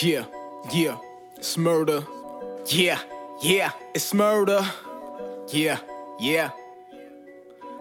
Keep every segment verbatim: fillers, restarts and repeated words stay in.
Yeah, yeah, it's murder. Yeah, yeah, it's murder. Yeah, yeah.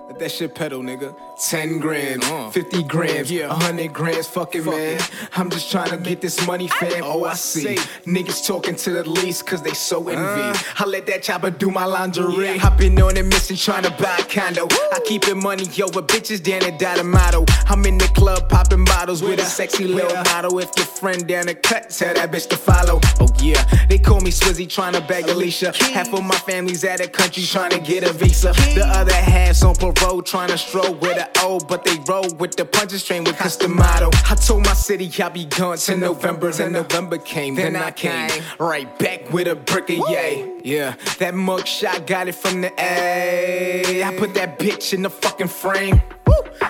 Let that shit pedal, nigga. Ten grams, uh, fifty grams, yeah. one hundred grams, fucking Fuck man. It. I'm just trying to get this money, fam. Oh, I see. Niggas talking to the least, cause they so envy. Uh, I let that chopper do my laundry. Yeah. I've been on a mission trying to buy a condo. Woo. I keep it money, yo, but bitches down at Dynamato. I'm in the club popping bottles with, with a sexy with little model. If your friend down the cut, tell that bitch to follow. Oh, yeah. They call me Swizzy trying to bag Alicia. King. Half of my family's out of country trying to get a visa. King. The other half's on parole. Road trying to stroll with an O, but they roll with the punches train with Customato. I told my city I'll be gone till November. Then November came, then, then I came, came right back with a brick of yay. Yeah, that mugshot got it from the A. I put that bitch in the fucking frame.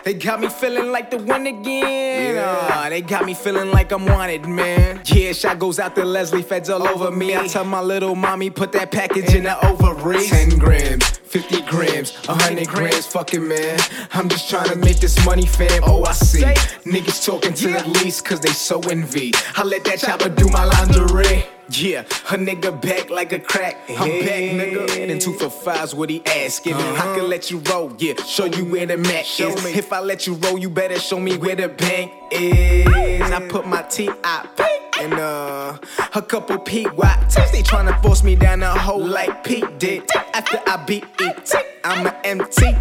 They got me feeling like the one again. Yeah. Oh, they got me feeling like I'm wanted, man. Yeah, shot goes out to Leslie, feds all over me. I tell my little mommy, put that package in the ovaries. Ten grams, fifty grams, one hundred grams, fucking man. I'm just trying to make this money, fam. Oh, I see. Niggas talking to the least, cause they so envy. I let that chopper do my laundry. Yeah, her nigga back like a crack. I'm hey. back, nigga. And two for fives, what he asking? Uh-huh. I can let you roll, yeah. Show you where the mat show is. Me. If I let you roll, you better show me where the bank is. I put my T I P and uh a couple P Y T's. They tryna force me down a hole like Pete did. After I beat it, I'm a M T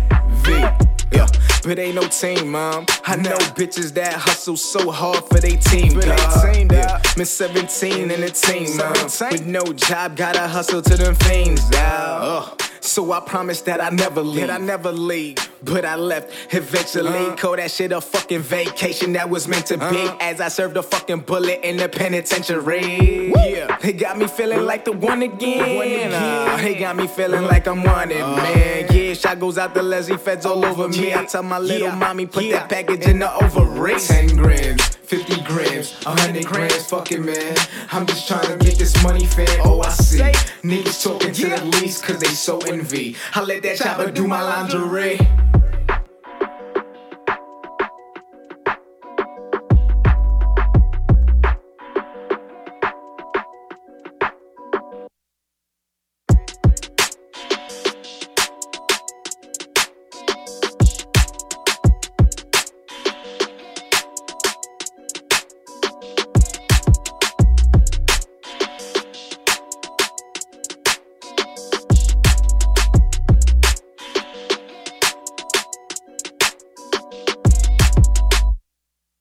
V. Yeah, but ain't no team, mom. I know bitches that hustle so hard for they team, but they team, dog. Miss seventeen in the team, mom. With no job, gotta hustle to them fiends, dog. So I promise that I never leave. I never leave, but I left eventually. Uh, Call that shit a fucking vacation that was meant to be. Uh, as I served a fucking bullet in the penitentiary. Woo. Yeah, they got me feeling like the one again. One again. Uh, they got me feeling like I'm wanted, uh, man. Yeah, shot goes out the Leslie, feds all over me. Yeah. I tell my little yeah. mommy, put yeah. that package in the ovaries. Ten grams, fifty grams, one hundred grams, fucking man. I'm just trying to get this money, fam. Oh, I see. Niggas talking to yeah. the least, cause they so envy. I let that chopper do my laundry.